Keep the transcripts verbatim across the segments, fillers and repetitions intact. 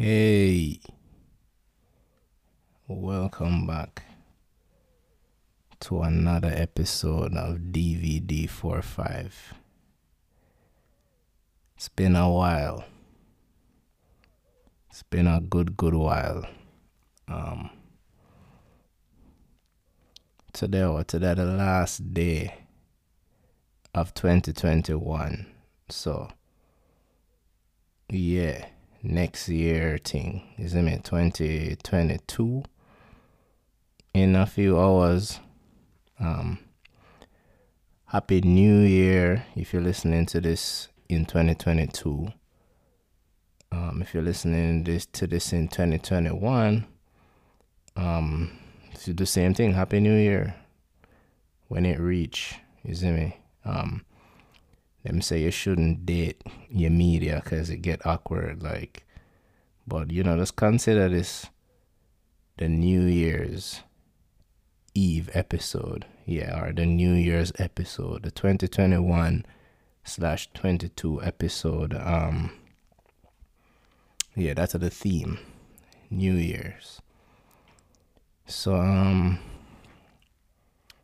Hey, welcome back to another episode of D V D forty-five. It's been a while. It's been a good, good while. Um, today or today, the last day of twenty twenty-one. So, yeah. Next year thing, isn't it? twenty twenty-two. In a few hours. Um, happy New Year if you're listening to this in twenty twenty-two. Um, if you're listening this to this in twenty twenty-one, um, do the same thing. Happy New Year when it reach, isn't it? Um. Let me say you shouldn't date your media because it get awkward, like, but you know, just consider this the New Year's Eve episode, yeah, or the New Year's episode, the twenty twenty-one slash twenty-two episode. Um, yeah, that's the theme, New Year's. So um,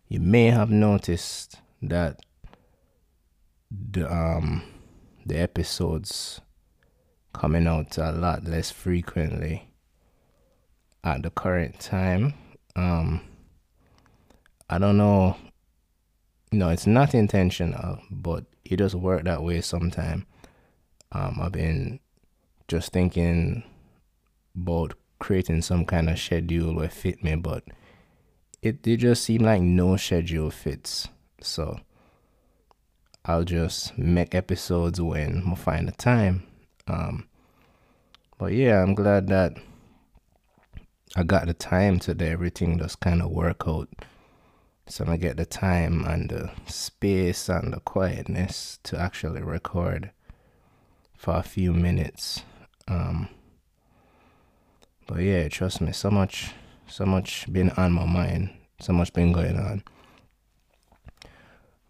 you may have noticed that The um the episodes coming out a lot less frequently at the current time. Um, I don't know. No, it's not intentional, but it does work that way sometimes. Um, I've been just thinking about creating some kind of schedule where fit me, but it it just seemed like no schedule fits. So I'll just make episodes when I find the time. Um, but yeah, I'm glad that I got the time today. Everything just kind of work out. So I get the time and the space and the quietness to actually record for a few minutes. Um, but yeah, trust me, so much, so much been on my mind. So much been going on.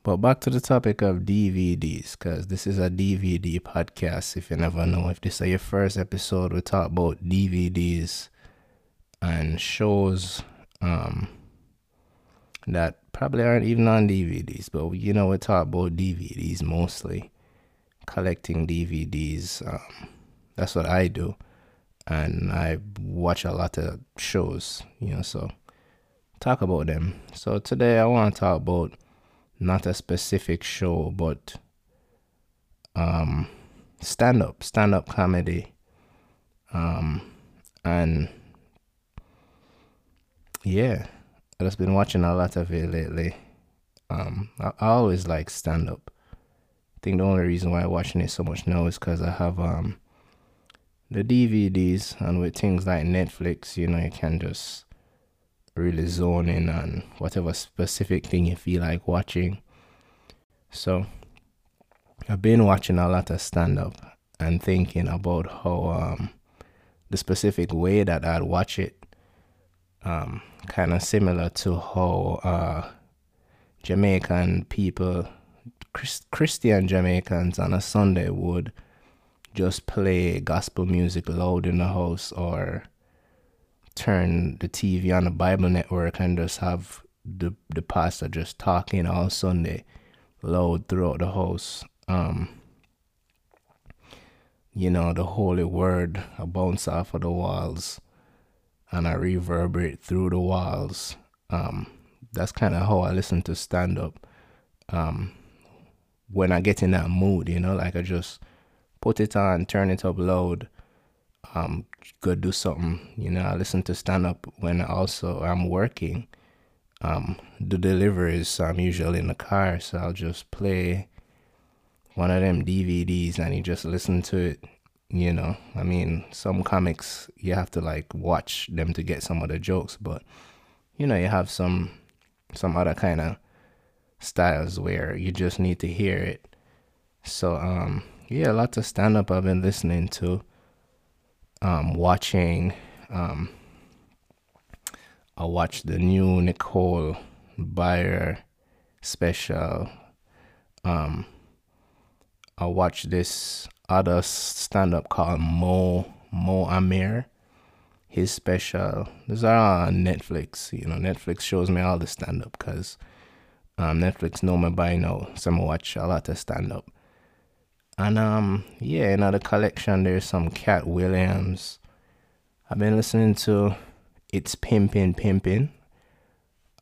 But back to the topic of D V Ds, because this is a D V D podcast, if you never know. If this is your first episode, we talk about D V Ds and shows um, that probably aren't even on D V Ds. But, you know, we talk about D V Ds mostly, collecting D V Ds. Um, that's what I do. And I watch a lot of shows, you know, so talk about them. So today I want to talk about not a specific show, but um, stand-up, stand-up comedy. Um, and yeah, I've just been watching a lot of it lately. Um, I, I always like stand-up. I think the only reason why I'm watching it so much now is because I have um, the D V Ds, and with things like Netflix, you know, you can just really zone in on whatever specific thing you feel like watching. So I've been watching a lot of stand-up and thinking about how um, the specific way that I'd watch it, um, kind of similar to how uh, Jamaican people, Chris- Christian Jamaicans on a Sunday would just play gospel music loud in the house, or turn the T V on the Bible Network and just have the the pastor just talking all Sunday loud throughout the house. Um, you know, the holy word, I bounce off of the walls and I reverberate through the walls. Um, that's kind of how I listen to stand-up. Um, when I get in that mood, you know, like I just put it on, turn it up loud, Um, go do something, you know. I listen to stand-up when also I'm working, um, do deliveries, so I'm usually in the car, so I'll just play one of them D V Ds and you just listen to it, you know. I mean, some comics, you have to, like, watch them to get some of the jokes, but, you know, you have some, some other kind of styles where you just need to hear it. So, um, yeah, lots of stand-up I've been listening to. Um, watching, um, I watched the new Nicole Byer special. Um, I watched this other stand-up called Mo Mo Amir, his special. These are on Netflix. You know, Netflix shows me all the stand-up because um, Netflix know me by now, so I watch a lot of stand-up. And, um, yeah, in the collection, there's some Cat Williams. I've been listening to It's Pimpin' Pimpin'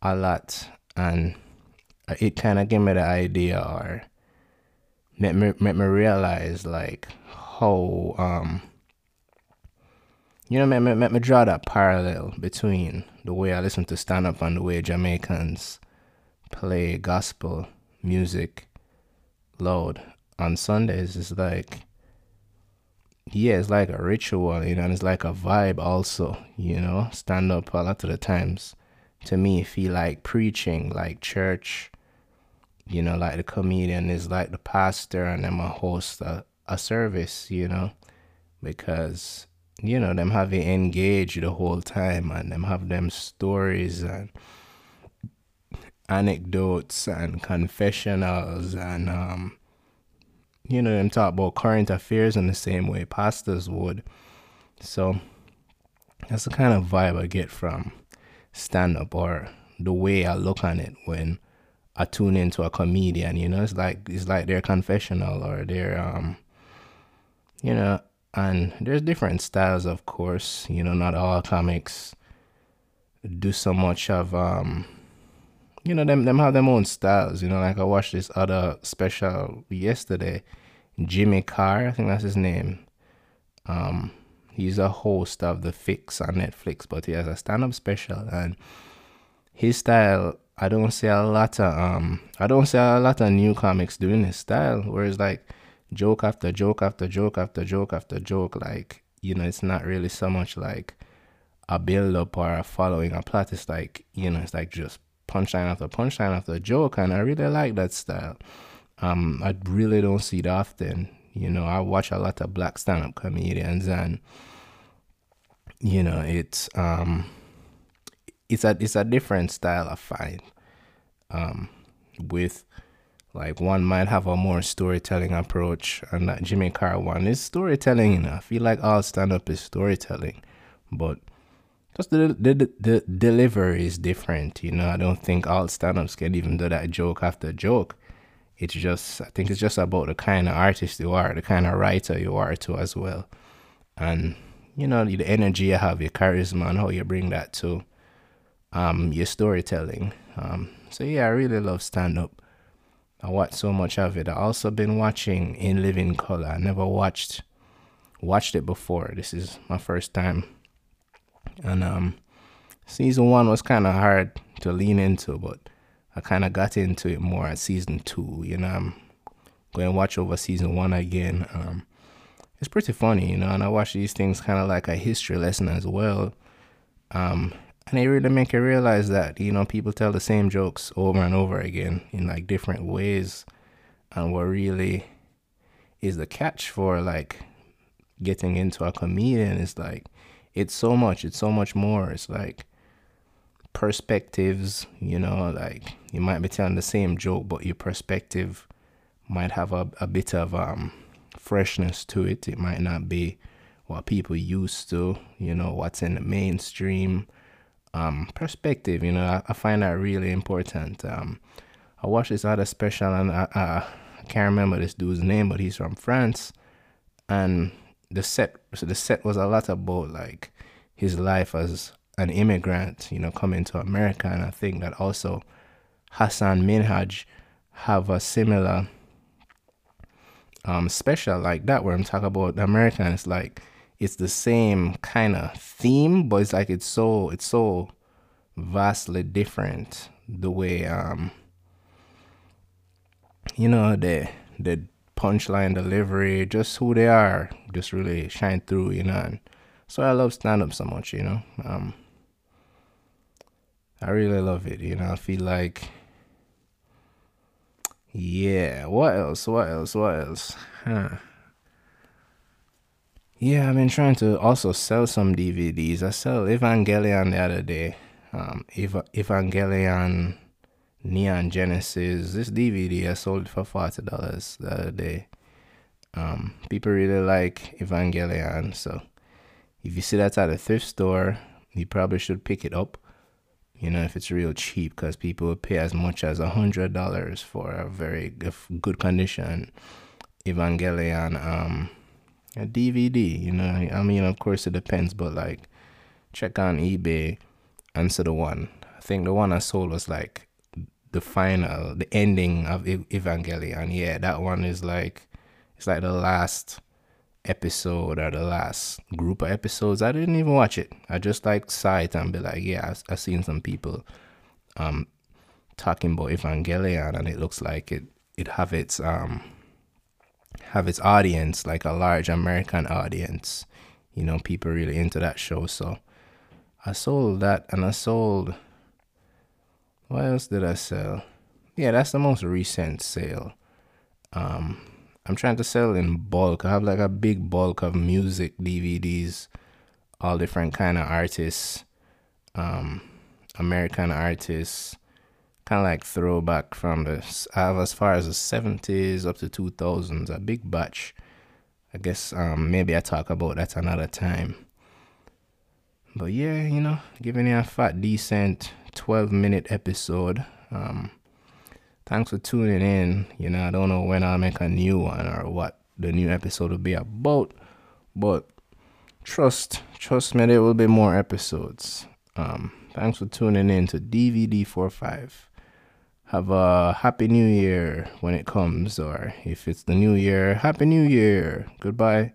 a lot, and it kind of gave me the idea or made me, made me realize, like, how, um, you know, made me, made me draw that parallel between the way I listen to stand-up and the way Jamaicans play gospel music loud on Sundays. It's like, yeah, it's like a ritual, you know, and it's like a vibe also, you know. Stand up a lot of the times, to me, feel like preaching, like church, you know, like the comedian is like the pastor and them a host a, a service, you know, because, you know, them have it engaged the whole time and them have them stories and anecdotes and confessionals and, um, you know, them talk about current affairs in the same way pastors would. So that's the kind of vibe I get from stand-up, or the way I look on it when I tune into a comedian. You know, it's like it's like their confessional or their, um, you know, and there's different styles, of course. You know, not all comics do so much of, um, you know, them them have their own styles. You know, like I watched this other special yesterday, Jimmy Carr, I think that's his name. Um, he's a host of The Fix on Netflix, but he has a stand-up special, and his style, I don't see a lot of um, I don't see a lot of new comics doing his style, where it's like joke after joke after joke after joke after joke. Like, you know, it's not really so much like a build-up or a following a plot. It's like, you know, it's like just punchline after punchline after joke, and I really like that style. Um, I really don't see it often. You know, I watch a lot of black stand-up comedians, and you know, it's um, it's a it's a different style I find. Um, with like one might have a more storytelling approach, and that Jimmy Carr one is storytelling. You know, I feel like all stand-up is storytelling, but just the, the the delivery is different, you know. I don't think all stand-ups can even do that joke after joke. It's just, I think it's just about the kind of artist you are, the kind of writer you are too as well. And, you know, the energy you have, your charisma, and how you bring that to um, your storytelling. Um, so, yeah, I really love stand-up. I watch so much of it. I've also been watching In Living Color. I never watched watched it before. This is my first time. And um, season one was kind of hard to lean into, but I kind of got into it more at season two. You know, I'm going to watch over season one again. Um, it's pretty funny, you know, and I watch these things kind of like a history lesson as well. Um, and they really make you realize that, you know, people tell the same jokes over and over again in like different ways. And what really is the catch for like getting into a comedian is like, It's so much, it's so much more. It's like perspectives, you know, like you might be telling the same joke, but your perspective might have a, a bit of um, freshness to it. It might not be what people used to, you know, what's in the mainstream um, perspective. You know, I, I find that really important. Um, I watched this other special, and I, I, I can't remember this dude's name, but he's from France, and The set, so the set was a lot about like his life as an immigrant, you know, coming to America, and I think that also Hassan Minhaj have a similar um, special like that, where I'm talking about America, and it's like it's the same kind of theme, but it's like it's so it's so vastly different the way um you know the the. punchline delivery, just who they are, just really shine through, you know. And so I love stand-up so much, you know. Um, I really love it, you know. I feel like, yeah, what else, what else, what else? Huh. Yeah, I've been trying to also sell some D V Ds. I sell Evangelion the other day. Um, Ev- Evangelion... Neon Genesis. This D V D I sold for forty dollars the other day. Um, people really like Evangelion, so If you see that at a thrift store, you probably should pick it up, you know, if it's real cheap, because people will pay as much as one hundred dollars for a very good condition Evangelion um, a D V D, you know. I mean, of course, it depends, but, like, check on eBay and see the one. I think the one I sold was, like, the final, the ending of Evangelion. Yeah, that one is, like, it's, like, the last episode or the last group of episodes. I didn't even watch it. I just like saw it and be like, yeah, I, I seen some people um talking about Evangelion, and it looks like it it have its um have its audience, like a large American audience, you know, people really into that show. So I sold that, and I sold, what else did I sell? Yeah, that's the most recent sale. um I'm trying to sell in bulk. I have like a big bulk of music D V Ds, all different kind of artists, um, American artists, kind of like throwback from the, I have as far as the seventies up to two thousands, a big batch. I guess um, maybe I talk about that another time. But yeah, you know, giving you a fat, decent twelve minute episode. Um, Thanks for tuning in. You know, I don't know when I'll make a new one or what the new episode will be about, but trust, trust me, there will be more episodes. Um, thanks for tuning in to D V D forty-five. Have a happy new year when it comes, or if it's the new year, happy new year. Goodbye.